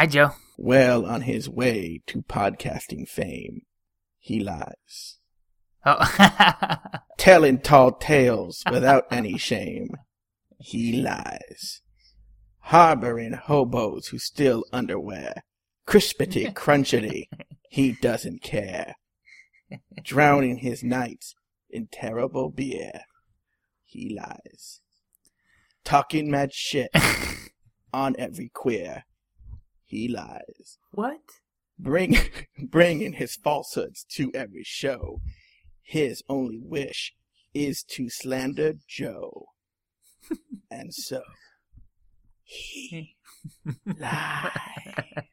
Hi, Joe. Well, on his way to podcasting fame, he lies. Oh. Telling tall tales without any shame, he lies. Harboring hobos who steal underwear, crispity crunchity, he doesn't care. Drowning his nights in terrible beer, he lies. Talking mad shit on every queer, he lies. What? Bringing his falsehoods to every show, his only wish is to slander Joe. And so, he lies.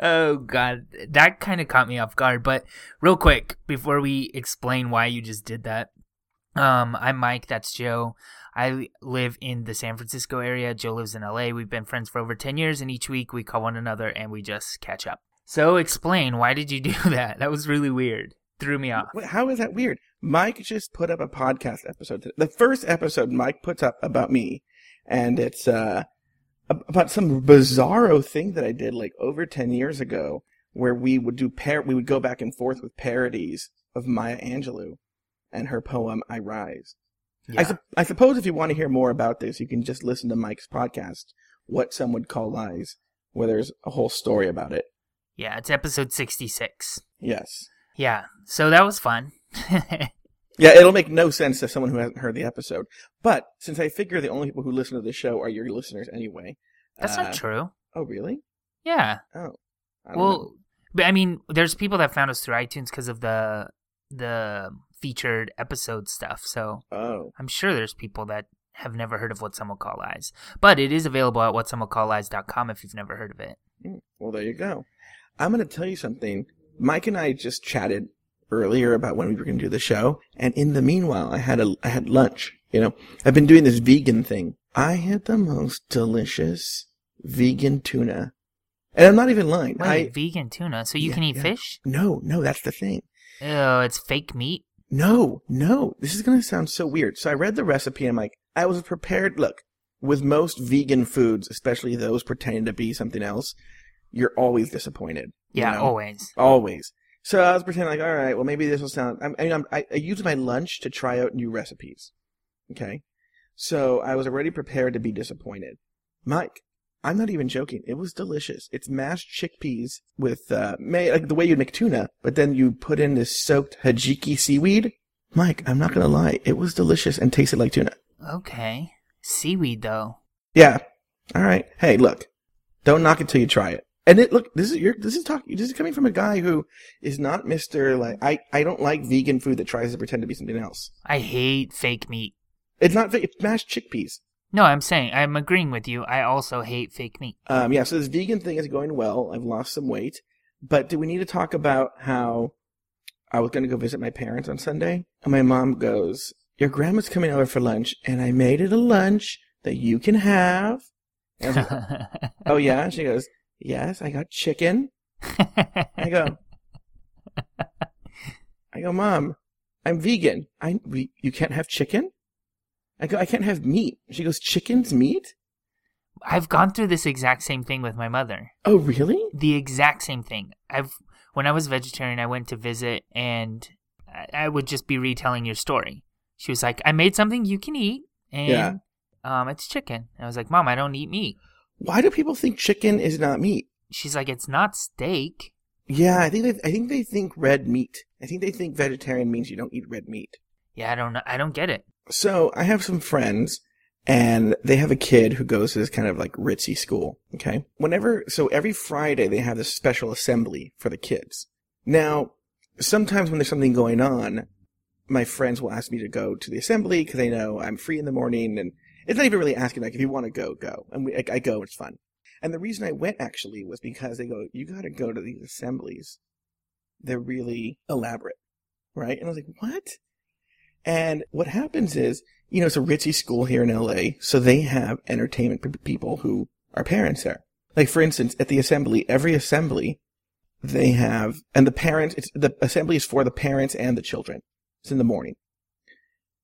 Oh, God. That kind of caught me off guard. But real quick, before we explain why you just did that, I'm Mike. That's Joe. I live in the San Francisco area. Joe lives in LA. We've been friends for over 10 years, and each week we call one another and we just catch up. So explain, why did you do that? That was really weird. Threw me off. Wait, how is that weird? Mike just put up a podcast episode today. The first episode Mike puts up about me, and it's about some bizarro thing that I did like over 10 years ago, where we would do we would go back and forth with parodies of Maya Angelou and her poem "I Rise." Yeah. I suppose if you want to hear more about this, you can just listen to Mike's podcast, What Some Would Call Lies, where there's a whole story about it. Yeah, it's episode 66. Yes. Yeah, so that was fun. Yeah, it'll make no sense to someone who hasn't heard the episode. But since I figure the only people who listen to the show are your listeners anyway. That's not true. Oh, really? Yeah. Oh. Well, but I mean, there's people that found us through iTunes because of the featured episode stuff. So I'm sure there's people that have never heard of What Some Would Call Lies. But it is available at whatsomewouldcalllies.com if you've never heard of it. Well, there you go. I'm going to tell you something. Mike and I just chatted earlier about when we were going to do the show, and in the meanwhile, I had lunch. You know, I've been doing this vegan thing. I had the most delicious vegan tuna, and I'm not even lying. Wait, vegan tuna? So you can eat fish? No, that's the thing. Oh, it's fake meat? No, this is going to sound so weird. So I read the recipe, and I'm like, I was prepared. Look, with most vegan foods, especially those pretending to be something else, you're always disappointed. Yeah, you know? Always. So I was pretending like, all right, well, maybe this will sound... I used my lunch to try out new recipes, okay? So I was already prepared to be disappointed. Mike, I'm not even joking. It was delicious. It's mashed chickpeas with like the way you'd make tuna, but then you put in this soaked hajiki seaweed. Mike, I'm not going to lie. It was delicious and tasted like tuna. Okay. Seaweed, though. Yeah. All right. Hey, look. Don't knock it till you try it. And this is coming from a guy who is not Mr. Like I don't like vegan food that tries to pretend to be something else. I hate fake meat. It's not fake. It's mashed chickpeas. No, I'm agreeing with you. I also hate fake meat. Yeah. So this vegan thing is going well. I've lost some weight, but do we need to talk about how I was going to go visit my parents on Sunday? And my mom goes, "Your grandma's coming over for lunch, and I made it a lunch that you can have." And I was like, "Oh yeah," she goes. Yes, I got chicken. I go, Mom, I'm vegan. You can't have chicken? I go, I can't have meat. She goes, chicken's meat? I've gone through this exact same thing with my mother. Oh, really? The exact same thing. When I was vegetarian, I went to visit, and I would just be retelling your story. She was like, I made something you can eat, and it's chicken. I was like, Mom, I don't eat meat. Why do people think chicken is not meat? She's like, it's not steak. Yeah, I think they think red meat. I think they think vegetarian means you don't eat red meat. Yeah, I don't get it. So I have some friends, and they have a kid who goes to this kind of like ritzy school. Okay, every Friday they have this special assembly for the kids. Now, sometimes when there's something going on, my friends will ask me to go to the assembly because they know I'm free in the morning and. It's not even really asking, like, if you want to go, go. And I go, it's fun. And the reason I went, actually, was because they go, you got to go to these assemblies. They're really elaborate, right? And I was like, what? And what happens is, you know, it's a ritzy school here in L.A., so they have entertainment people who are parents there. Like, for instance, at the assembly, every assembly they have, and the assembly is for the parents and the children. It's in the morning.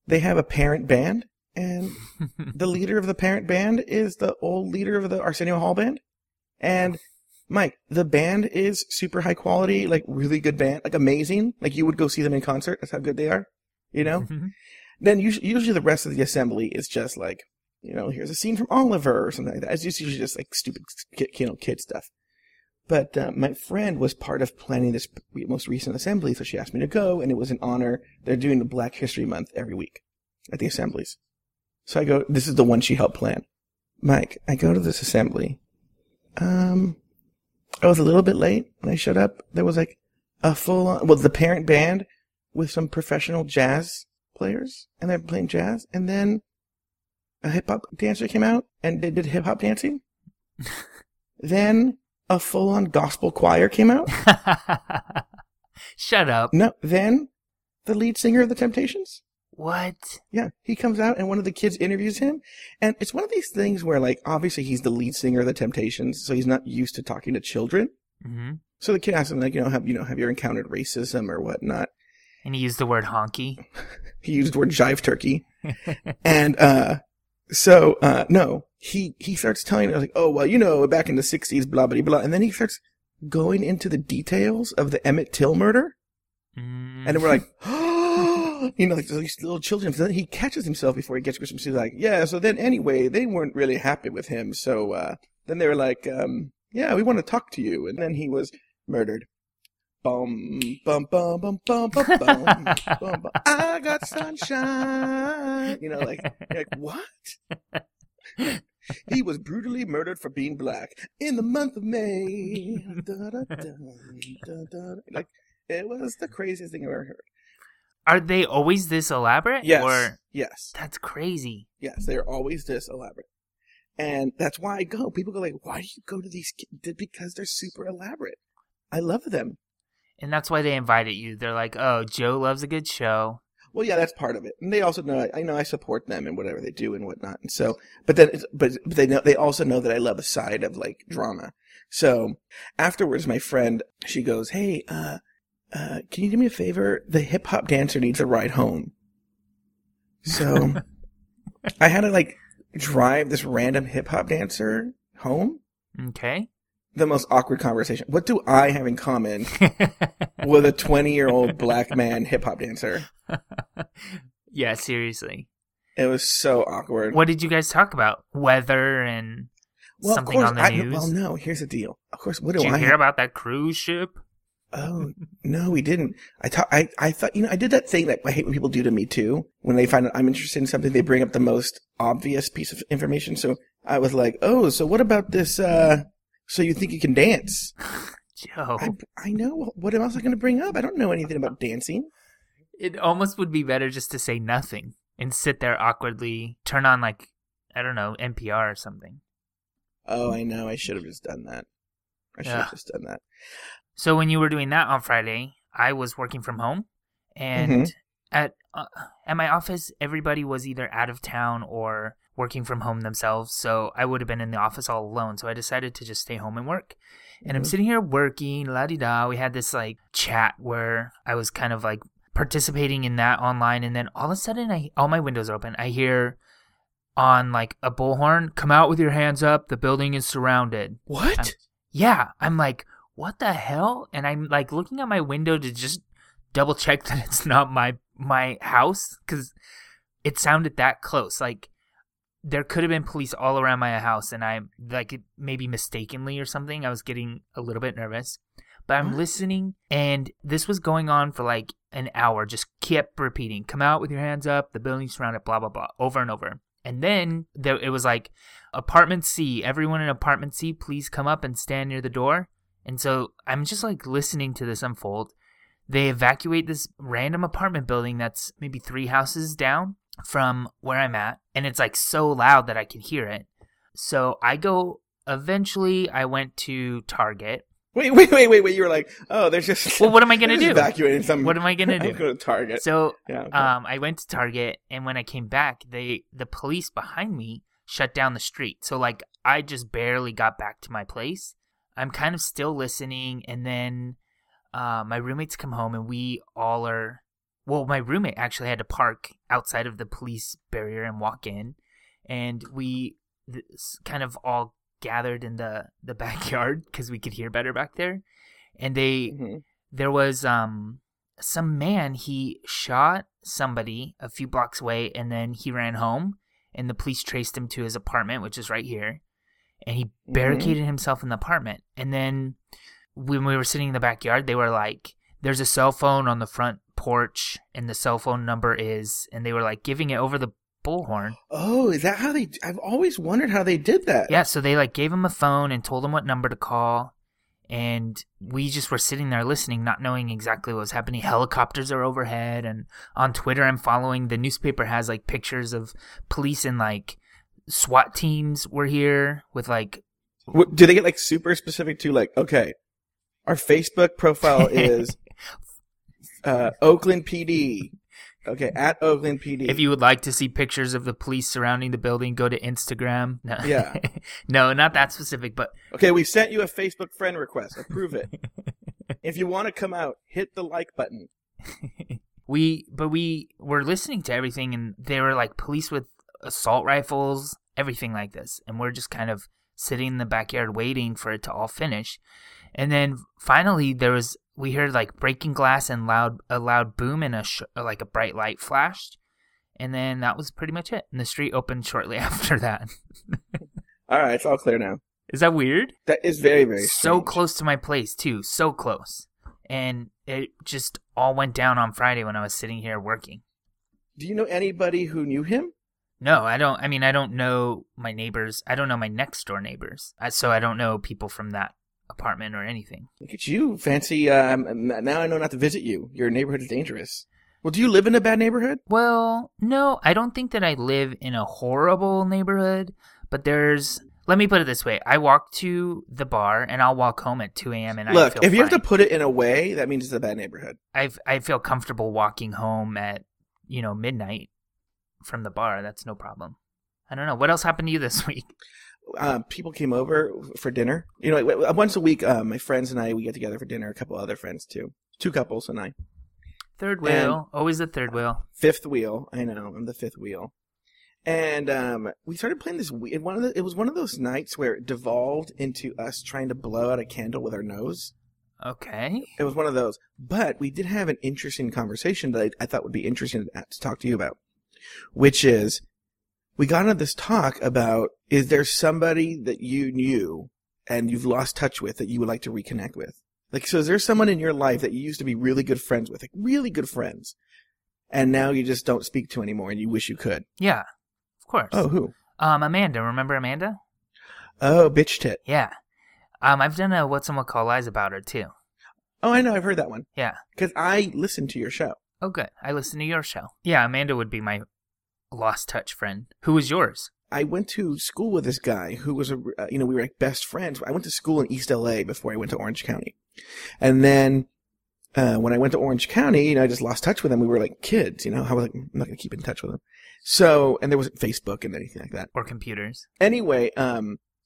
They have a parent band. And the leader of the parent band is the old leader of the Arsenio Hall band. And Mike, the band is super high quality, like really good band, like amazing. Like you would go see them in concert. That's how good they are, you know? Mm-hmm. Then usually the rest of the assembly is just like, you know, here's a scene from Oliver or something like that. It's usually just like stupid, you know, kid stuff. But my friend was part of planning this most recent assembly, so she asked me to go, and it was an honor. They're doing the Black History Month every week at the assemblies. So I go, this is the one she helped plan. Mike, I go to this assembly. I was a little bit late when I showed up. There was like a full-on, well, the parent band with some professional jazz players, and they're playing jazz, and then a hip-hop dancer came out, and they did hip-hop dancing. Then a full-on gospel choir came out. Shut up. No, then the lead singer of The Temptations. What? Yeah, he comes out, and one of the kids interviews him, and it's one of these things where, like, obviously he's the lead singer of The Temptations, so he's not used to talking to children. Mm-hmm. So the kid asks him, like, have you encountered racism or whatnot? And he used the word honky. He used the word jive turkey. And, no, he starts telling us, like, oh, well, you know, back in the 60s, blah, blah, blah. And then he starts going into the details of the Emmett Till murder. Mm. And we're like, oh, you know, like these little children. So then he catches himself before he gets to Christmas. He's like, yeah, so then anyway, they weren't really happy with him. So then they were like, yeah, we want to talk to you. And then he was murdered. Bum, bum, bum, bum, bum, bum, bum, bum, bum. I got sunshine. You know, like, you're like, what? He was brutally murdered for being black in the month of May. Da, da, da, da, da. Like, it was the craziest thing I've ever heard. Are they always this elaborate? Yes. Or... Yes. That's crazy. Yes, they're always this elaborate. And that's why I go. People go, like, why do you go to these kids? Because they're super elaborate. I love them. And that's why they invited you. They're like, oh, Joe loves a good show. Well, yeah, that's part of it. And they also know I support them in whatever they do and whatnot. And so, but they know, they also know that I love a side of like drama. So afterwards, my friend, she goes, hey, can you do me a favor? The hip hop dancer needs a ride home. So I had to like drive this random hip hop dancer home. Okay. The most awkward conversation. What do I have in common with a 20-year-old black man hip-hop dancer? Yeah, seriously. It was so awkward. What did you guys talk about? Weather and something on the news? Well, no, here's the deal. Of course, what do I... Did you hear about that cruise ship? Oh, no, we didn't. I thought, I did that thing that I hate when people do to me, too. When they find out I'm interested in something, they bring up the most obvious piece of information. So I was like, oh, so what about this... So you think you can dance? Joe. I know. What else am I going to bring up? I don't know anything about dancing. It almost would be better just to say nothing and sit there awkwardly, turn on like, I don't know, NPR or something. Oh, I know. I should have just done that. So when you were doing that on Friday, I was working from home. And at my office, everybody was either out of town or... working from home themselves, so I would have been in the office all alone, so I decided to just stay home and work. And I'm sitting here working, la-di-da. We had this like chat where I was kind of like participating in that online, and then all of a sudden all my windows are open. I hear on like a bullhorn, come out with your hands up, the building is surrounded. What? I'm like, what the hell? And I'm like looking at my window to just double check that it's not my house, because it sounded that close. Like, there could have been police all around my house, and I, like, maybe mistakenly or something, I was getting a little bit nervous. But I'm listening, and this was going on for, like, an hour. Just kept repeating, come out with your hands up, the building's surrounded, blah, blah, blah, over and over. And then it was like, apartment C, everyone in apartment C, please come up and stand near the door. And so I'm just, like, listening to this unfold. They evacuate this random apartment building that's maybe 3 houses down from where I'm at, and it's like so loud that I can hear it. So I went to Target. Wait, you were like, oh, there's just... Well, what am I going to do? Evacuating something. What am I going to do? Go to Target. So yeah, okay. I went to Target, and when I came back, the police behind me shut down the street. So like I just barely got back to my place. I'm kind of still listening, and then my roommates come home, and we all are... Well, my roommate actually had to park outside of the police barrier and walk in, and we kind of all gathered in the backyard because we could hear better back there. And they there was some man, he shot somebody a few blocks away, and then he ran home, and the police traced him to his apartment, which is right here. And he barricaded himself in the apartment. And then when we were sitting in the backyard, they were like, there's a cell phone on the front porch, and the cell phone number is, and they were like giving it over the bullhorn. Oh, is that how they, I've always wondered how they did that. Yeah, so they like gave him a phone and told him what number to call. And we just were sitting there listening, not knowing exactly what was happening. Helicopters are overhead. And on Twitter, I'm following, the newspaper has like pictures of police and like SWAT teams were here with like. What, do they get like super specific to like, okay, our Facebook profile is Oakland PD. Okay, at Oakland PD. If you would like to see pictures of the police surrounding the building, go to Instagram. No. Yeah. No, not that specific, but... Okay, we sent you a Facebook friend request. Approve it. If you want to come out, hit the like button. But we were listening to everything, and they were like police with assault rifles, everything like this. And we're just kind of sitting in the backyard waiting for it to all finish. And then finally there was... We heard like breaking glass and a loud boom and a bright light flashed, and then that was pretty much it. And the street opened shortly after that. All right, it's all clear now. Is that weird? That is very, very strange. Close to my place too, so close, and it just all went down on Friday when I was sitting here working. Do you know anybody who knew him? No, I don't. I mean, I don't know my neighbors. I don't know my next door neighbors, so I don't know people from that apartment or anything. Look at you, fancy. Now I know not to visit you. Your neighborhood is dangerous. Well, do you live in a bad neighborhood? Well, no, I don't think that I live in a horrible neighborhood, but there's... Let me put it this way. I walk to the bar, and I'll walk home at 2 a.m., and I feel if you fine. Have to put it in a way, that means it's a bad neighborhood. I feel comfortable walking home at, midnight from the bar. That's no problem. I don't know. What else happened to you this week? People came over for dinner. Once a week, my friends and I, we get together for dinner. A couple other friends, too. Two couples and I. Third wheel. And always the third wheel. Fifth wheel. I know. I'm the fifth wheel. And we started playing this weird... It was one of those nights where it devolved into us trying to blow out a candle with our nose. Okay. It was one of those. But we did have an interesting conversation that I thought would be interesting to talk to you about, which is... We got into this talk about, is there somebody that you knew and you've lost touch with that you would like to reconnect with? Like, so is there someone in your life that you used to be really good friends with, like really good friends, and now you just don't speak to anymore and you wish you could? Yeah, of course. Oh, who? Amanda. Remember Amanda? Oh, bitch tit. Yeah. I've done a What Some Would Call Lies about her, too. Oh, I know. I've heard that one. Yeah. Because I listened to your show. Oh, good. I listened to your show. Yeah, Amanda would be my... lost touch friend. Who was yours? I went to school with this guy who was we were like best friends. I went to school in East LA before I went to Orange County. And then when I went to Orange County, I just lost touch with him. We were like kids, I was like, I'm not going to keep in touch with him. So, and there wasn't Facebook and anything like that. Or computers. Anyway,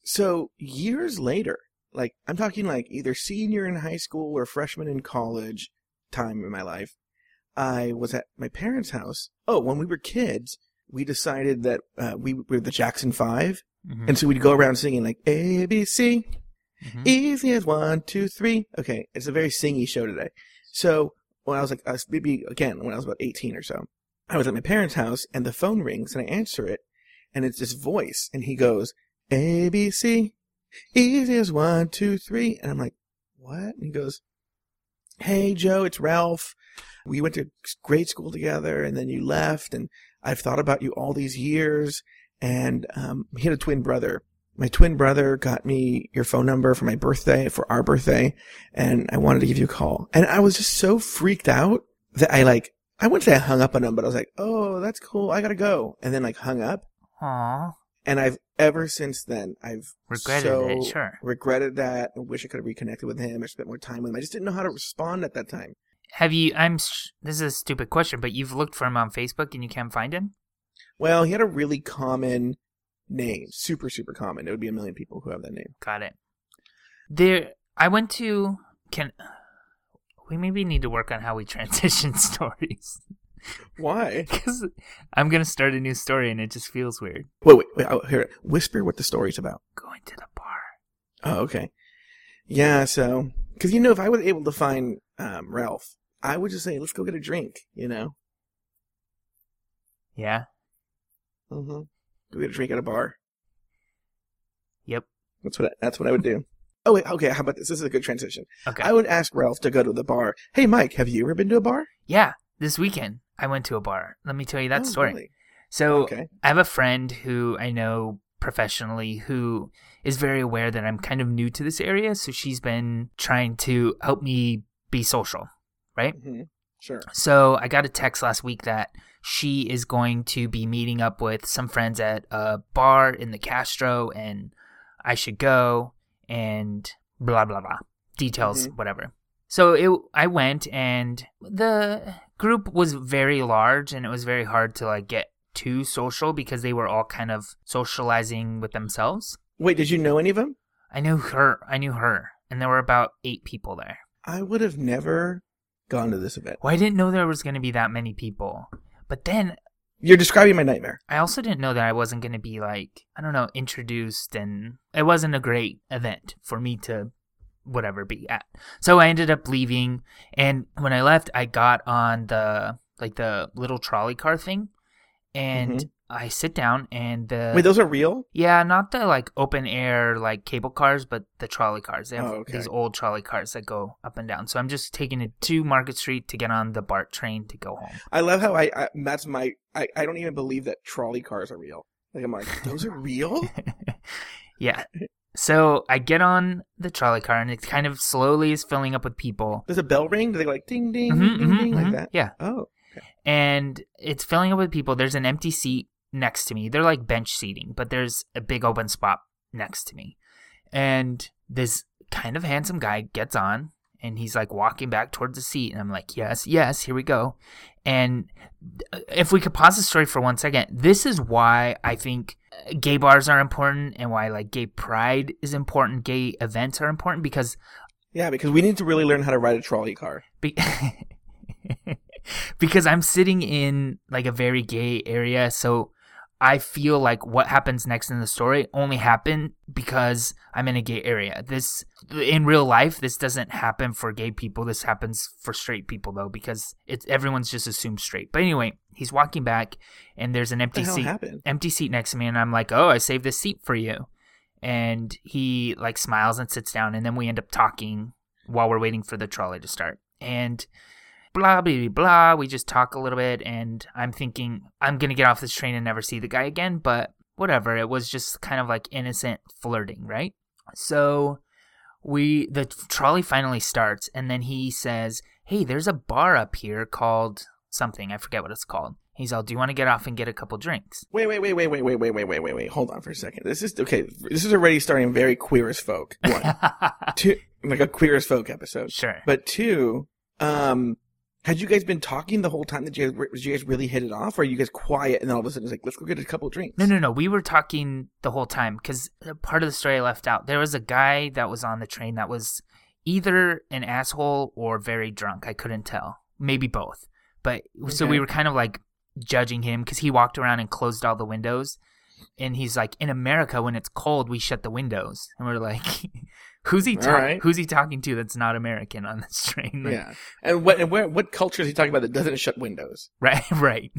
so years later, like I'm talking like either senior in high school or freshman in college time in my life, I was at my parents' house. Oh, when we were kids, we decided that we were the Jackson Five. Mm-hmm. And so we'd go around singing like A, B, C, easy as 1, 2, 3. Okay. It's a very singy show today. So when I was like, when I was about 18 or so, I was at my parents' house and the phone rings and I answer it. And it's this voice. And he goes, A, B, C, easy as 1, 2, 3. And I'm like, what? And he goes, hey, Joe, it's Ralph. We went to grade school together and then you left. And I've thought about you all these years, and he had a twin brother. My twin brother got me your phone number for my birthday, for our birthday, and I wanted to give you a call. And I was just so freaked out that I wouldn't say I hung up on him, but I was like, oh, that's cool. I got to go. And then hung up. Aww. And I've ever since then, I've regretted that. I wish I could have reconnected with him or spent more time with him. I just didn't know how to respond at that time. Have you, this is a stupid question, but you've looked for him on Facebook and you can't find him? Well, he had a really common name. Super, super common. It would be a million people who have that name. Got it. We maybe need to work on how we transition stories. Why? Because I'm going to start a new story and it just feels weird. Wait, here. Whisper what the story's about. Going to the bar. Oh, okay. Yeah, so... Because, you know, if I was able to find Ralph, I would just say, let's go get a drink, you know? Yeah. Mm-hmm. Go get a drink at a bar. Yep. That's what I would do. Oh, wait, okay, how about this? This is a good transition. Okay. I would ask Ralph to go to the bar. Hey, Mike, have you ever been to a bar? Yeah, this weekend I went to a bar. Let me tell you that story. Really? So okay. I have a friend who I know professionally who is very aware that I'm kind of new to this area, so she's been trying to help me be social, right? Mm-hmm. Sure. So I got a text last week that she is going to be meeting up with some friends at a bar in the Castro, and I should go, and blah, blah, blah, details, mm-hmm. whatever. So I went, and the group was very large, and it was very hard to like get too social because they were all kind of socializing with themselves. Wait, did you know any of them? I knew her, and there were about 8 people there. I would have never gone to this event. Well, I didn't know there was going to be that many people. But then... You're describing my nightmare. I also didn't know that I wasn't going to be, like, I don't know, introduced, and it wasn't a great event for me to whatever be at. So I ended up leaving, and when I left, I got on the little trolley car thing, and mm-hmm. I sit down, and the... Wait, those are real? Yeah, not the, like, open-air, like, cable cars, but the trolley cars. They have these old trolley cars that go up and down. So I'm just taking it to Market Street to get on the BART train to go home. I love how I don't even believe that trolley cars are real. Like, I'm like, those are real? Yeah. So I get on the trolley car, and it kind of slowly is filling up with people. There's a bell ring? Do they go, like, ding, ding, mm-hmm, ding, mm-hmm, ding, mm-hmm. like that? Yeah. Oh. Okay. And it's filling up with people. There's an empty seat next to me. They're like bench seating, but there's a big open spot next to me. And this kind of handsome guy gets on, and he's like walking back towards the seat. And I'm like, yes, yes, here we go. And if we could pause the story for one second, this is why I think gay bars are important and why like gay pride is important. Gay events are important because we need to really learn how to ride a trolley car. Because I'm sitting in like a very gay area. So I feel like what happens next in the story only happened because I'm in a gay area. This in real life, this doesn't happen for gay people. This happens for straight people though, because everyone's just assumed straight. But anyway, he's walking back, and there's an empty seat next to me, and I'm like, "Oh, I saved this seat for you." And he like smiles and sits down, and then we end up talking while we're waiting for the trolley to start. And blah, blah, blah. We just talk a little bit, and I'm thinking I'm going to get off this train and never see the guy again, but whatever. It was just kind of like innocent flirting, right? So the trolley finally starts, and then he says, hey, there's a bar up here called something. I forget what it's called. He's all, do you want to get off and get a couple drinks? Wait. Hold on for a second. This is already starting very Queer as Folk. 1, 2, like a Queer as Folk episode. Sure. But 2, had you guys been talking the whole time that you guys really hit it off, or are you guys quiet and all of a sudden it's like, let's go get a couple of drinks? No. We were talking the whole time because part of the story I left out, there was a guy that was on the train that was either an asshole or very drunk. I couldn't tell. Maybe both. But okay. So we were kind of like judging him because he walked around and closed all the windows. And he's like, in America, when it's cold, we shut the windows. And we're like, who's he talking to that's not American on this train? Like, yeah. And what culture is he talking about that doesn't shut windows? Right.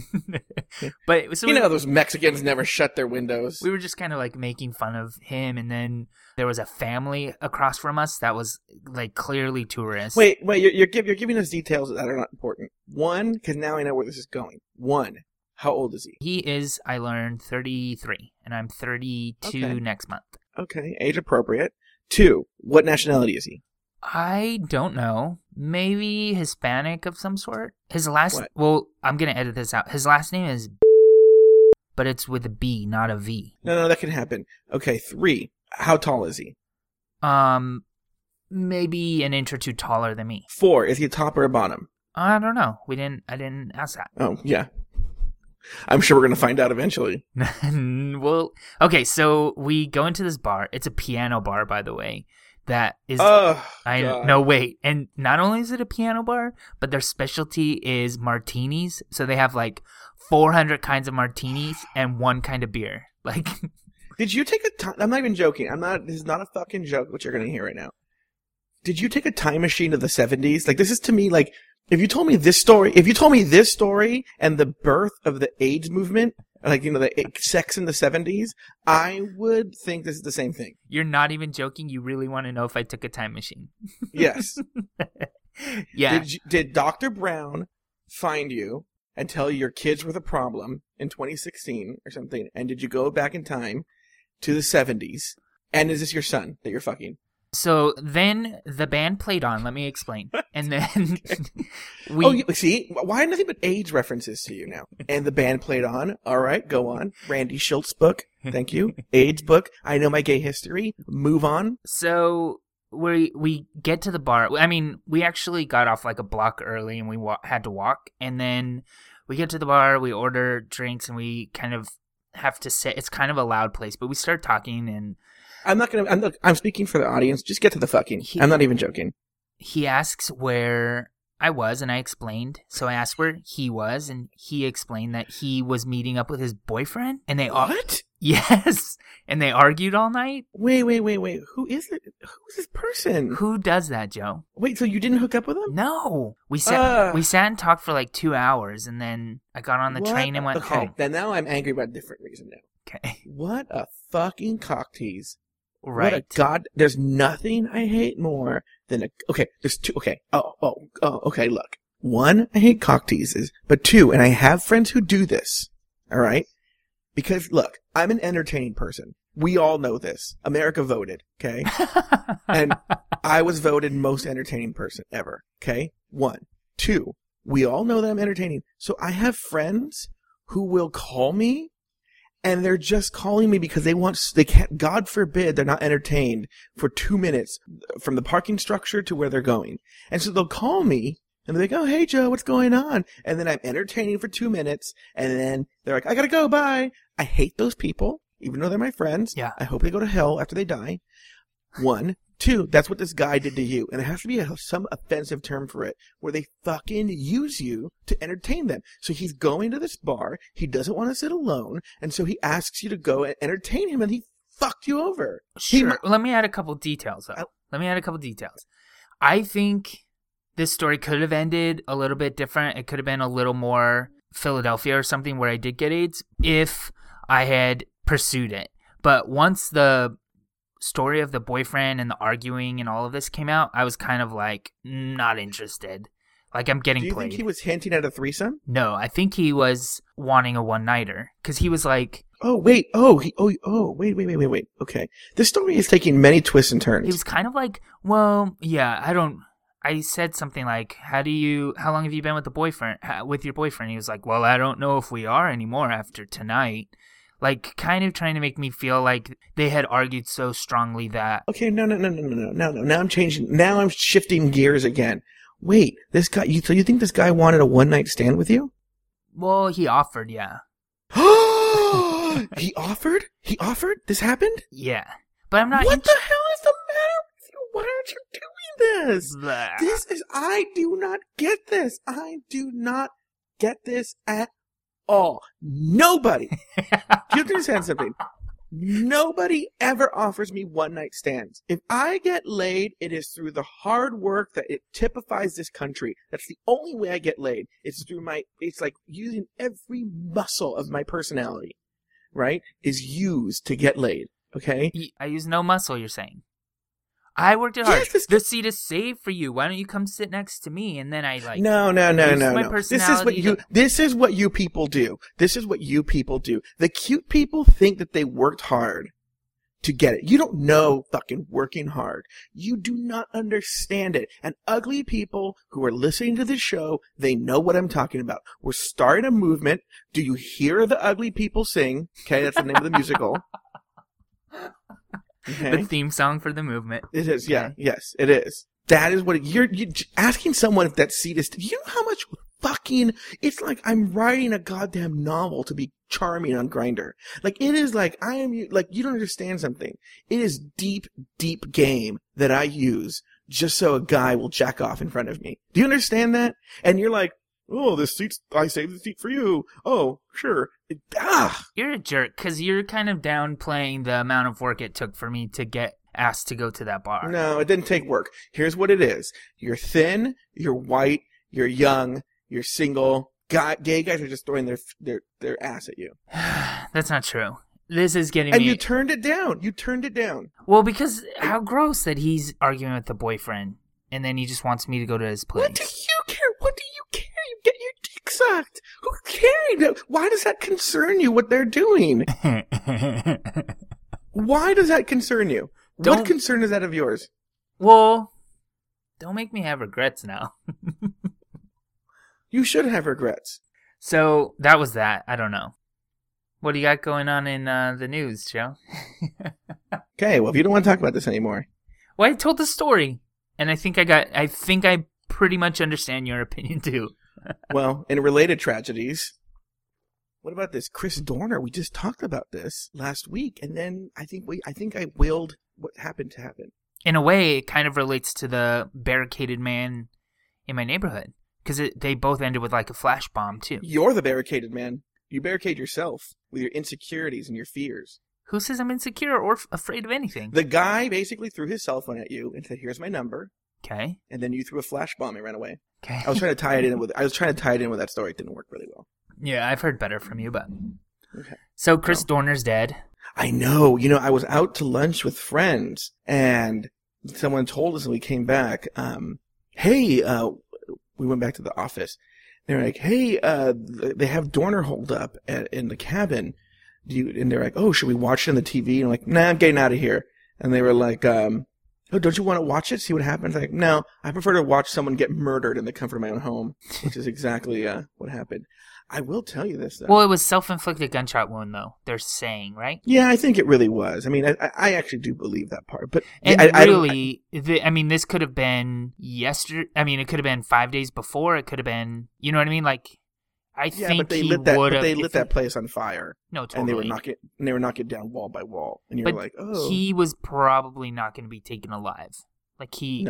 But so those Mexicans never shut their windows. We were just kind of like making fun of him. And then there was a family across from us that was like clearly tourists. Wait, you're giving us details that are not important. 1, because now I know where this is going. 1. How old is he? He is, I learned, 33, and I'm 32 next month. Okay, age appropriate. 2, what nationality is he? I don't know. Maybe Hispanic of some sort. His last, what? Well, I'm going to edit this out. His last name is, but it's with a B, not a V. No, that can happen. Okay, 3, how tall is he? Maybe an inch or 2 taller than me. 4, is he a top or a bottom? I don't know. I didn't ask that. Oh, yeah. I'm sure we're going to find out eventually. Well, okay, so we go into this bar. It's a piano bar, by the way. That is... And not only is it a piano bar, but their specialty is martinis. So they have like 400 kinds of martinis and 1 kind of beer. Like... Did you take a time? I'm not even joking. I'm not. This is not a fucking joke. What you're gonna hear right now. Did you take a time machine of the 70s? Like, this is to me like, if you told me this story, and the birth of the AIDS movement, like, you know, the sex in the 70s, I would think this is the same thing. You're not even joking. You really want to know if I took a time machine? Yes. Yeah. Did Dr. Brown find you and tell you your kids were the problem in 2016 or something? And did you go back in time to the 70s? And is this your son that you're fucking? So then the band played on. Let me explain. And then we... Oh, see? Why nothing but AIDS references to you now? And the band played on. All right, go on. Randy Schultz book. Thank you. AIDS book. I know my gay history. Move on. So we get to the bar. I mean, we actually got off like a block early and we had to walk. And then we get to the bar. We order drinks and we kind of have to sit. It's kind of a loud place, but we start talking and... I'm speaking for the audience. Just get to the fucking. I'm not even joking. He asks where I was, and I explained. So I asked where he was, and he explained that he was meeting up with his boyfriend, and they what? Yes, and they argued all night. Wait. Who is it? Who is this person? Who does that, Joe? Wait, so you didn't hook up with him? No, we sat and talked for like 2 hours, and then I got on the train and went home. Then now I'm angry about a different reason now. Okay. What a fucking cock tease. Right. What a god! There's nothing I hate more than a. Okay, there's two. Okay, okay. Look, one, I hate cock teases, but two, and I have friends who do this. All right, because look, I'm an entertaining person. We all know this. America voted, okay, and I was voted most entertaining person ever. Okay, one, two. We all know that I'm entertaining, so I have friends who will call me. And they're just calling me because they can't, God forbid, they're not entertained for 2 minutes from the parking structure to where they're going. And so they'll call me and they're like, oh, hey, Joe, what's going on? And then I'm entertaining for 2 minutes and then they're like, I gotta go, bye. I hate those people, even though they're my friends. Yeah. I hope they go to hell after they die. One. Two, that's what this guy did to you. And it has to be some offensive term for it, where they fucking use you to entertain them. So he's going to this bar. He doesn't want to sit alone. And so he asks you to go and entertain him, and he fucked you over. Sure. Let me add a couple details, though. I think this story could have ended a little bit different. It could have been a little more Philadelphia or something where I did get AIDS if I had pursued it. But once the story of the boyfriend and the arguing and all of this came out, I was kind of like, not interested. Like, I'm getting played. Do you think he was hinting at a threesome? No, I think he was wanting a one-nighter because he was like... wait. Okay. This story is taking many twists and turns. He was kind of like, well, yeah, I said something like, how long have you been with your boyfriend? He was like, well, I don't know if we are anymore after tonight. Like, kind of trying to make me feel like they had argued so strongly that... Okay, no. Now I'm shifting gears again. Wait, this guy... So you think this guy wanted a one-night stand with you? Well, he offered, yeah. He offered? He offered? This happened? Yeah. But I'm not... What the hell is the matter with you? Why aren't you doing this? Blah. I do not get this. I do not get this at all. Nobody. You have to understand something. Nobody ever offers me one-night stands. If I get laid, it is through the hard work that it typifies this country. That's the only way I get laid. It's through it's like using every muscle of my personality, right, is used to get laid, okay? I use no muscle, you're saying. I worked it hard. Yes, this seat is saved for you. Why don't you come sit next to me? And then I like no. This is what you people do. The cute people think that they worked hard to get it. You don't know fucking working hard. You do not understand it. And ugly people who are listening to this show, they know what I'm talking about. We're starting a movement. Do you hear the ugly people sing? Okay, that's the name of the musical. Okay. The theme song for the movement. It is, yeah. Okay. Yes, it is. That is what you're asking someone if that seat is... You know how much fucking... It's like I'm writing a goddamn novel to be charming on Grindr. Like, it is like I am... Like, you don't understand something. It is deep, deep game that I use just so a guy will jack off in front of me. Do you understand that? And you're like, Oh, this seat's... I saved the seat for you. Oh, sure. You're a jerk, because you're kind of downplaying the amount of work it took for me to get asked to go to that bar. No, it didn't take work. Here's what it is. You're thin, you're white, you're young, you're single. Gay guys are just throwing their ass at you. That's not true. This is getting me... And you turned it down. Well, because how gross that he's arguing with the boyfriend, and then he just wants me to go to his place. What do you care? You get your dick sucked. Who cares? Why does that concern you, what they're doing? Why does that concern you? What concern is that of yours? Well, don't make me have regrets now. You should have regrets. So that was that. I don't know. What do you got going on in the news, Joe? Okay, well, if you don't want to talk about this anymore. Well, I told the story, and I think I pretty much understand your opinion, too. Well, in related tragedies, what about this Chris Dorner? We just talked about this last week, and then I think I willed what happened to happen. In a way, it kind of relates to the barricaded man in my neighborhood, because they both ended with like a flash bomb, too. You're the barricaded man. You barricade yourself with your insecurities and your fears. Who says I'm insecure or afraid of anything? The guy basically threw his cell phone at you and said, "Here's my number." Okay. And then you threw a flash bomb and ran away. Okay. I was trying to tie it in with that story. It didn't work really well. Yeah, I've heard better from you, but okay. So Chris Dorner's dead. I know. You know, I was out to lunch with friends, and someone told us, and we came back. Hey, we went back to the office. They're like, "Hey, they have Dorner holed up in the cabin." And they're like, "Oh, should we watch it on the TV?" And I'm like, "Nah, I'm getting out of here." And they were like, "Oh, don't you want to watch it? See what happens?" I'm like, "No, I prefer to watch someone get murdered in the comfort of my own home," which is exactly what happened. I will tell you this, though. Well, it was self-inflicted gunshot wound, though. They're saying, right? Yeah, I think it really was. I mean, I actually do believe that part, but and this could have been yesterday. I mean, it could have been 5 days before. It could have been, you know what I mean? Like, they lit that place on fire. No, totally. And they were knocking down wall by wall, and you're like, oh. He was probably not going to be taken alive. Like in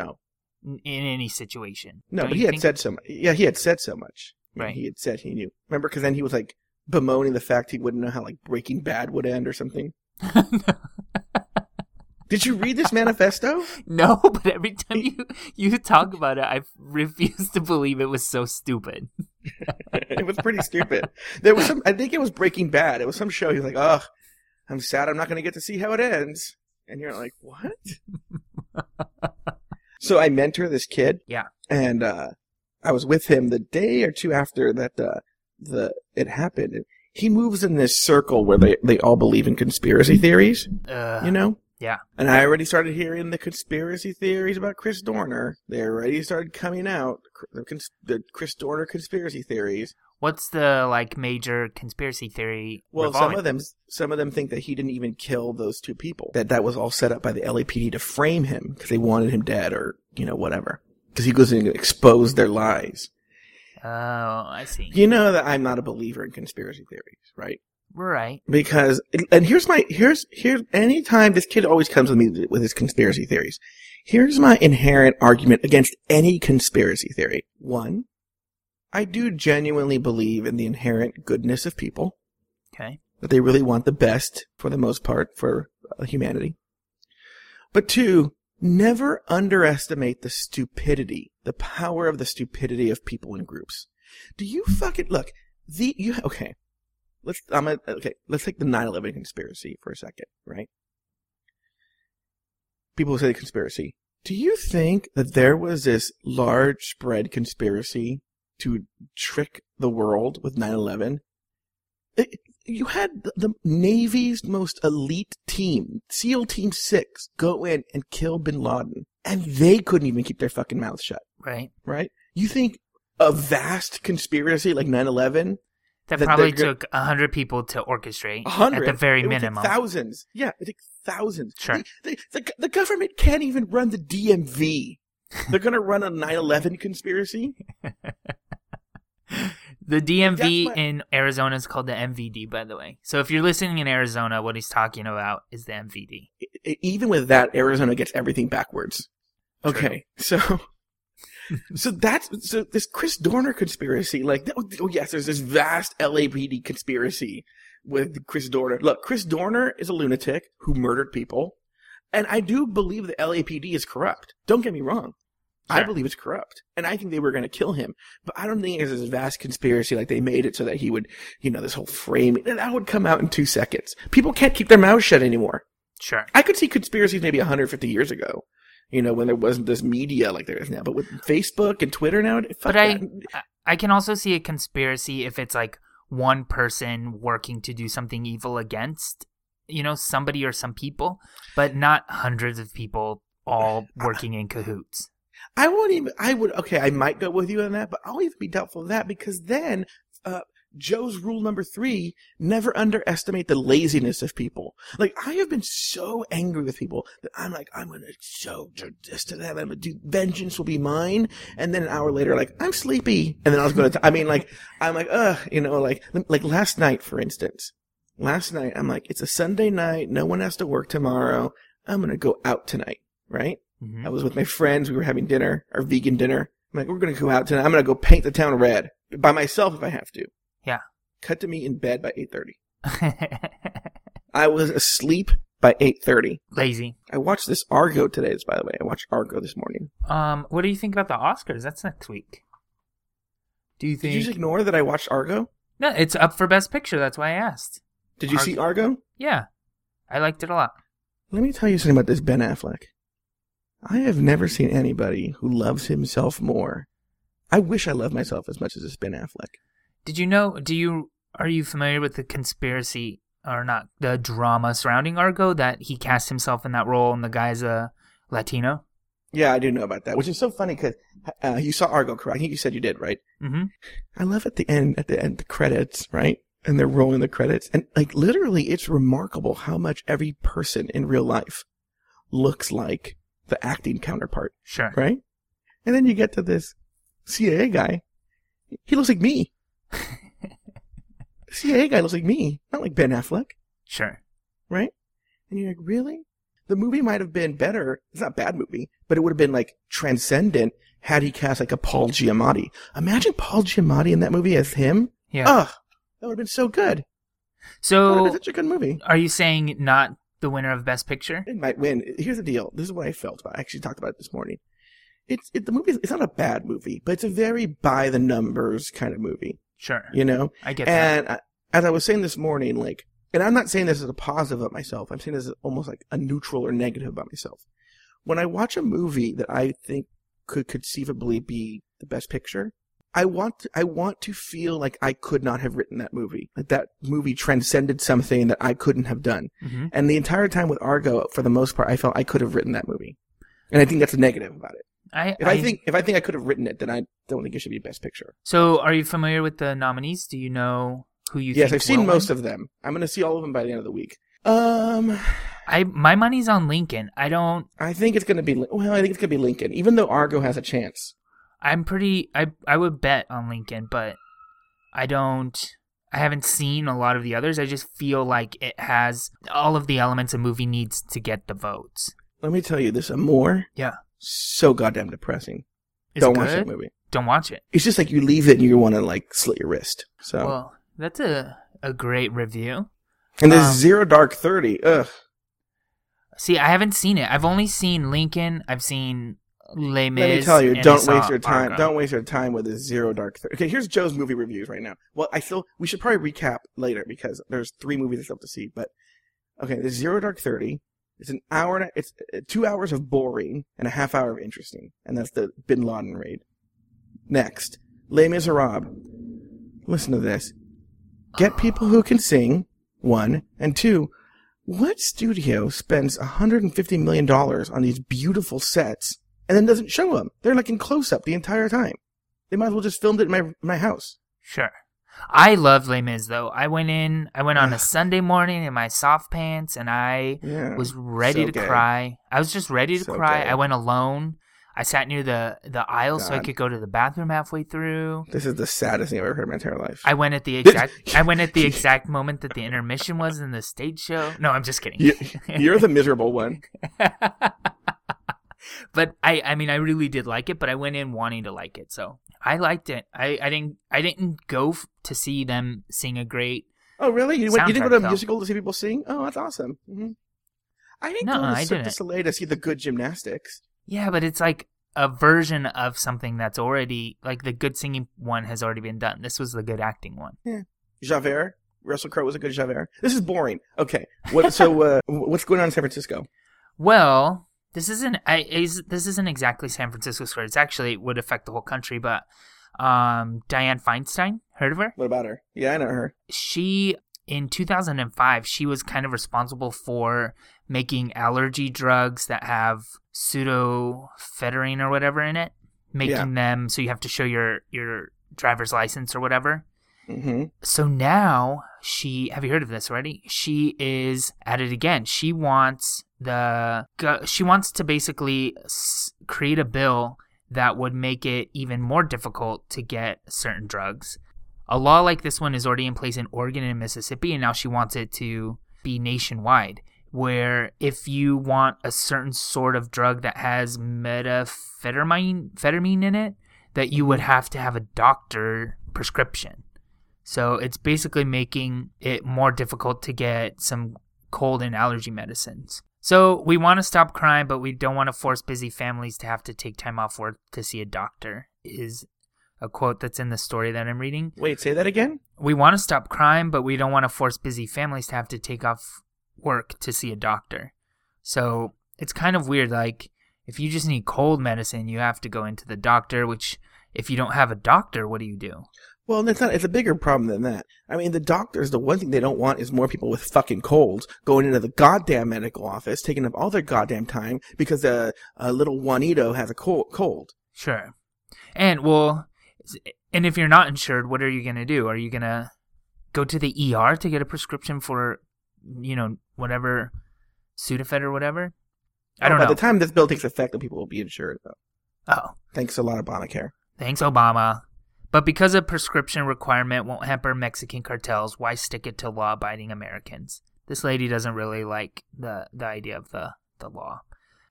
any situation. No, but he had said so much. Yeah, he had said so much. Right. He had said he knew. Remember, because then he was like bemoaning the fact he wouldn't know how like Breaking Bad would end or something. Did you read this manifesto? No, but every time you talk about it, I refuse to believe it was so stupid. It was pretty stupid. There was I think it was Breaking Bad. It was some show. He was like, "Oh, I'm sad. I'm not going to get to see how it ends." And you're like, "What?" So I mentor this kid. Yeah. And I was with him the day or two after that it happened. And he moves in this circle where they all believe in conspiracy theories, you know? Yeah. And I already started hearing the conspiracy theories about Chris Dorner. They already started coming out, the Chris Dorner conspiracy theories. What's the like major conspiracy theory? Well, some of them think that he didn't even kill those two people. That was all set up by the LAPD to frame him because they wanted him dead or, you know, whatever. Because he goes in and expose their lies. Oh, I see. You know that I'm not a believer in conspiracy theories, right? Right. Because, and here's any time, this kid always comes with me with his conspiracy theories. Here's my inherent argument against any conspiracy theory. One, I do genuinely believe in the inherent goodness of people. Okay. That they really want the best, for the most part, for humanity. But two, never underestimate the stupidity, the power of the stupidity of people and groups. Do you fucking look? Let's take the 9/11 conspiracy for a second, right? People who say the conspiracy. Do you think that there was this large spread conspiracy to trick the world with 9/11? You had the Navy's most elite team, SEAL Team 6, go in and kill bin Laden. And they couldn't even keep their fucking mouths shut. Right. Right? You think a vast conspiracy like 9/11... That probably took 100 people to orchestrate 100, at the very minimum. Thousands. Yeah, it took thousands. Sure. The government can't even run the DMV. They're going to run a 9/11 conspiracy? The DMV in Arizona is called the MVD, by the way. So if you're listening in Arizona, what he's talking about is the MVD. Even with that, Arizona gets everything backwards. Okay, so So this Chris Dorner conspiracy, like, oh yes, there's this vast LAPD conspiracy with Chris Dorner. Look, Chris Dorner is a lunatic who murdered people. And I do believe the LAPD is corrupt. Don't get me wrong. Sure. I believe it's corrupt. And I think they were going to kill him. But I don't think it's this vast conspiracy like they made it so that he would, you know, this whole framing. And that would come out in 2 seconds. People can't keep their mouths shut anymore. Sure. I could see conspiracies maybe 150 years ago, you know, when there wasn't this media like there is now. But with Facebook and Twitter now, I can also see a conspiracy if it's like one person working to do something evil against, you know, somebody or some people, but not hundreds of people all working in cahoots. I might go with you on that, but I'll even be doubtful of that because then Joe's rule number 3, never underestimate the laziness of people. Like, I have been so angry with people that I'm like, I'm going to show this to them. I'm going to do vengeance will be mine. And then an hour later, like, I'm sleepy. And then I'm like last night, for instance. Last night, I'm like, it's a Sunday night. No one has to work tomorrow. I'm going to go out tonight, right? Mm-hmm. I was with my friends. We were having dinner, our vegan dinner. I'm like, we're going to go out tonight. I'm going to go paint the town red by myself if I have to. Yeah. Cut to me in bed by 8:30. I was asleep by 8:30. Lazy. I watched this Argo today, by the way. I watched Argo this morning. What do you think about the Oscars? That's next week. Did you just ignore that I watched Argo? No, it's up for Best Picture. That's why I asked. Did you see Argo? Yeah. I liked it a lot. Let me tell you something about this Ben Affleck. I have never seen anybody who loves himself more. I wish I loved myself as much as this Ben Affleck. Did you know, are you familiar with the conspiracy, or not, the drama surrounding Argo, that he cast himself in that role and the guy's a Latino? Yeah, I do know about that, which is so funny because you saw Argo, correct? I think you said you did, right? Mm-hmm. I love at the end, the credits, right? And they're rolling the credits. And like literally, it's remarkable how much every person in real life looks like the acting counterpart. Sure. Right? And then you get to this CIA guy. He looks like me. The CIA guy looks like me. Not like Ben Affleck. Sure. Right? And you're like, really? The movie might have been better. It's not a bad movie, but it would have been like transcendent had he cast like a Paul Giamatti. Imagine Paul Giamatti in that movie as him. Yeah. Ugh. That would have been so good. So. That would have been such a good movie. Are you saying not the winner of Best Picture? It might win. Here's the deal. This is what I felt about. I actually talked about it this morning. The movie. It's not a bad movie, but it's a very by the numbers kind of movie. Sure. You know? I get that. And as I was saying this morning, like, and I'm not saying this as a positive about myself. I'm saying this as almost like a neutral or negative about myself. When I watch a movie that I think could conceivably be the Best Picture, I want to feel like I could not have written that movie. Like that movie transcended something that I couldn't have done. Mm-hmm. And the entire time with Argo, for the most part, I felt I could have written that movie. And I think that's a negative about it. If I think I could have written it, then I don't think it should be Best Picture. So are you familiar with the nominees? Do you know who you think? Yes, I've seen most of them. I'm going to see all of them by the end of the week. My money's on Lincoln. I think it's going to be Lincoln, even though Argo has a chance. I would bet on Lincoln, but I haven't seen a lot of the others. I just feel like it has all of the elements a movie needs to get the votes. Let me tell you this, Amore. Yeah. So goddamn depressing. Don't watch that movie. Don't watch it. It's just like you leave it and you want to like slit your wrist. So. Well, that's a great review. And there's Zero Dark 30. Ugh. See, I haven't seen it. I've only seen Lincoln. I've seen... Let me tell you, don't waste your time. Argo. Don't waste your time with a Zero Dark 30. Okay, here's Joe's movie reviews right now. Well, we should probably recap later because there's 3 movies I still have to see. But okay, the Zero Dark 30. It's an hour. It's 2 hours of boring and a half hour of interesting, and that's the Bin Laden raid. Next, Les Misérables. Listen to this. Get people who can sing. 1 and 2. What studio spends $150 million on these beautiful sets? And then doesn't show them. They're like in close-up the entire time. They might as well just filmed it in my house. Sure. I love Les Mis, though. I went on a Sunday morning in my soft pants, and I was ready to cry. I was just ready to cry. Gay. I went alone. I sat near the aisle so I could go to the bathroom halfway through. This is the saddest thing I've ever heard in my entire life. I went at the exact moment that the intermission was in the stage show. No, I'm just kidding. You're the miserable one. But I mean, I really did like it, but I went in wanting to like it, so I liked it. I didn't go to see them sing a great. Oh really? You didn't go to a musical to see people sing? Oh, that's awesome. Mm-hmm. I didn't go to Cirque du Soleil to see the good gymnastics. Yeah, but it's like a version of something that's already, like, the good singing one has already been done. This was the good acting one. Yeah, Javert. Russell Crowe was a good Javert. This is boring. Okay, so what's going on in San Francisco? Well, this isn't exactly San Francisco Square. It's actually, it would affect the whole country, but Dianne Feinstein, heard of her? What about her? Yeah, I know her. She, in 2005, she was kind of responsible for making allergy drugs that have pseudoephedrine or whatever in it, them so you have to show your driver's license or whatever. Mm-hmm. So now have you heard of this already? She is at it again. She wants to basically create a bill that would make it even more difficult to get certain drugs. A law like this one is already in place in Oregon and Mississippi, and now she wants it to be nationwide, where if you want a certain sort of drug that has methamphetamine in it, that you would have to have a doctor prescription. So it's basically making it more difficult to get some cold and allergy medicines. So we want to stop crime, but we don't want to force busy families to have to take time off work to see a doctor, is a quote that's in the story that I'm reading. Wait, say that again? We want to stop crime, but we don't want to force busy families to have to take off work to see a doctor. So it's kind of weird. Like, if you just need cold medicine, you have to go into the doctor, which if you don't have a doctor, what do you do? Well, it's a bigger problem than that. I mean, the doctors, the one thing they don't want is more people with fucking colds going into the goddamn medical office, taking up all their goddamn time because a little Juanito has a cold. Sure. And if you're not insured, what are you going to do? Are you going to go to the ER to get a prescription for, whatever, Sudafed or whatever? I don't know. By the time this bill takes effect, the people will be insured, though. Oh. Thanks a lot, Obamacare. Thanks, Obama. But because a prescription requirement won't hamper Mexican cartels, why stick it to law-abiding Americans? This lady doesn't really like the idea of the law.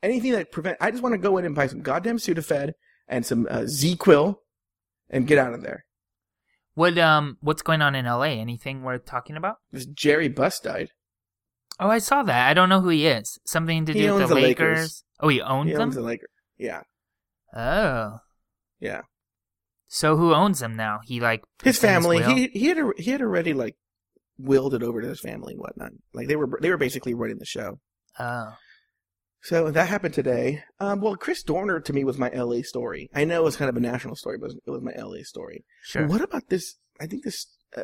Anything that prevents... I just want to go in and buy some goddamn Sudafed and some Z-Quil and get out of there. What's going on in L.A.? Anything worth talking about? This Jerry Buss died. Oh, I saw that. I don't know who he is. Something to do with the Lakers. Oh, he owns them? He owns the Lakers, yeah. Oh. Yeah. So who owns them now? His family. He had already willed it over to his family and whatnot. Like they were basically running the show. Oh. So that happened today. Well, Chris Dorner to me was my LA story. I know it was kind of a national story, but it was my LA story. Sure. What about this?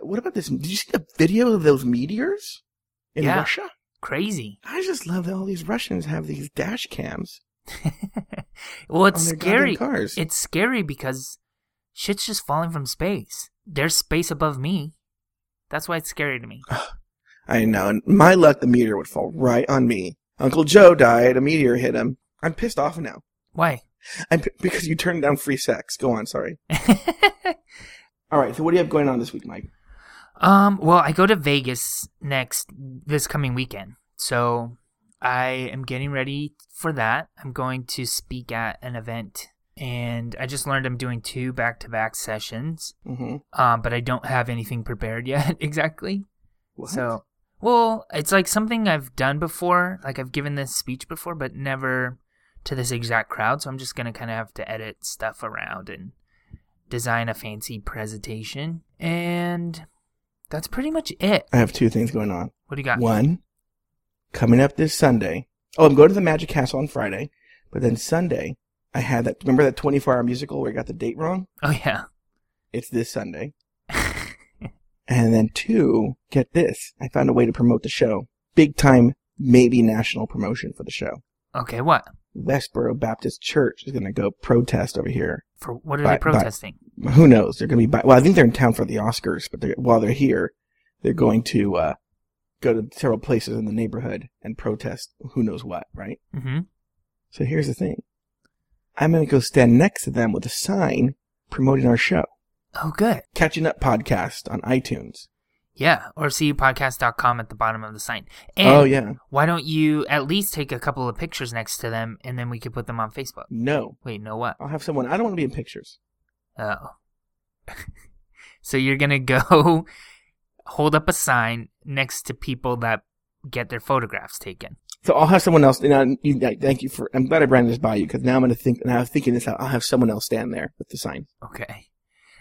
What about this? Did you see the video of those meteors in Russia? Crazy. I just love that all these Russians have these dash cams. Well, it's scary. It's scary because shit's just falling from space. There's space above me. That's why it's scary to me. I know. And my luck, the meteor would fall right on me. Uncle Joe died. A meteor hit him. I'm pissed off now. Why? Because you turned down free sex. Go on. Sorry. All right. So what do you have going on this week, Mike? Well, I go to Vegas this coming weekend. So I am getting ready for that. I'm going to speak at an event. And I just learned I'm doing 2 back-to-back sessions, but I don't have anything prepared yet exactly. What? So, well, it's like something I've done before, like I've given this speech before, but never to this exact crowd. So I'm just going to kind of have to edit stuff around and design a fancy presentation. And that's pretty much it. I have 2 things going on. What do you got? One, coming up this Sunday. Oh, I'm going to the Magic Castle on Friday, but then Sunday... I had that. Remember that 24-hour musical where I got the date wrong? Oh, yeah. It's this Sunday. And then 2, get this. I found a way to promote the show. Big time, maybe national promotion for the show. Okay, what? Westboro Baptist Church is going to go protest over here. For what are they protesting? Who knows? They're going to be... Well, I think they're in town for the Oscars, but while they're here, they're going to go to several places in the neighborhood and protest who knows what, right? Mm-hmm. So here's the thing. I'm going to go stand next to them with a sign promoting our show. Oh, good. Catching Up podcast on iTunes. Yeah, or cupodcast.com at the bottom of the sign. And oh, yeah. Why don't you at least take a couple of pictures next to them, and then we could put them on Facebook? No. Wait, no what? I'll have someone. I don't want to be in pictures. Oh. So you're going to go hold up a sign next to people that get their photographs taken. So I'll have someone else. Thank you for. I'm glad I ran this by you, because now I'm going to think. And I'm thinking this out. I'll have someone else stand there with the sign. Okay.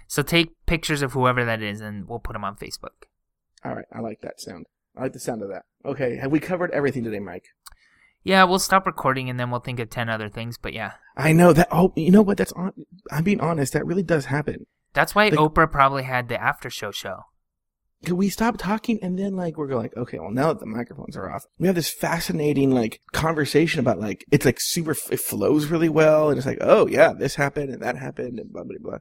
So take pictures of whoever that is, and we'll put them on Facebook. All right. I like that sound. I like the sound of that. Okay. Have we covered everything today, Mike? Yeah. We'll stop recording, and then we'll think of 10 other things. But yeah. I know that. Oh, you know what? That's on. I'm being honest. That really does happen. That's why Oprah probably had the after show. Can we stop talking? And then, like, we're going, like, okay, well, now that the microphones are off, we have this fascinating, like, conversation about, like, it's, like, super, it flows really well. And it's like, oh, yeah, this happened and that happened and blah, blah, blah.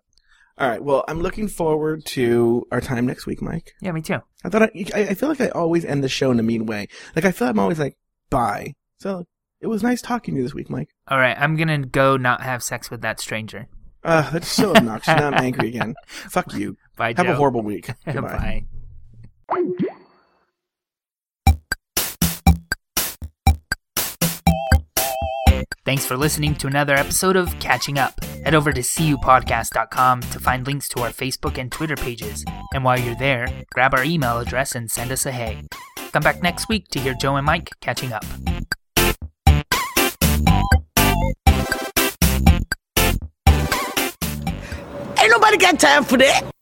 All right. Well, I'm looking forward to our time next week, Mike. Yeah, me too. I feel like I always end the show in a mean way. Like, I feel I'm always like, bye. So it was nice talking to you this week, Mike. All right. I'm going to go not have sex with that stranger. That's so obnoxious. Now I'm angry again. Fuck you. Bye, Joe. Have a horrible week. Goodbye. Bye. Thanks for listening to another episode of Catching Up. Head over to cupodcast.com to find links to our Facebook and Twitter pages. And while you're there, grab our email address and send us a hey. Come back next week to hear Joe and Mike catching up. Ain't nobody got time for that.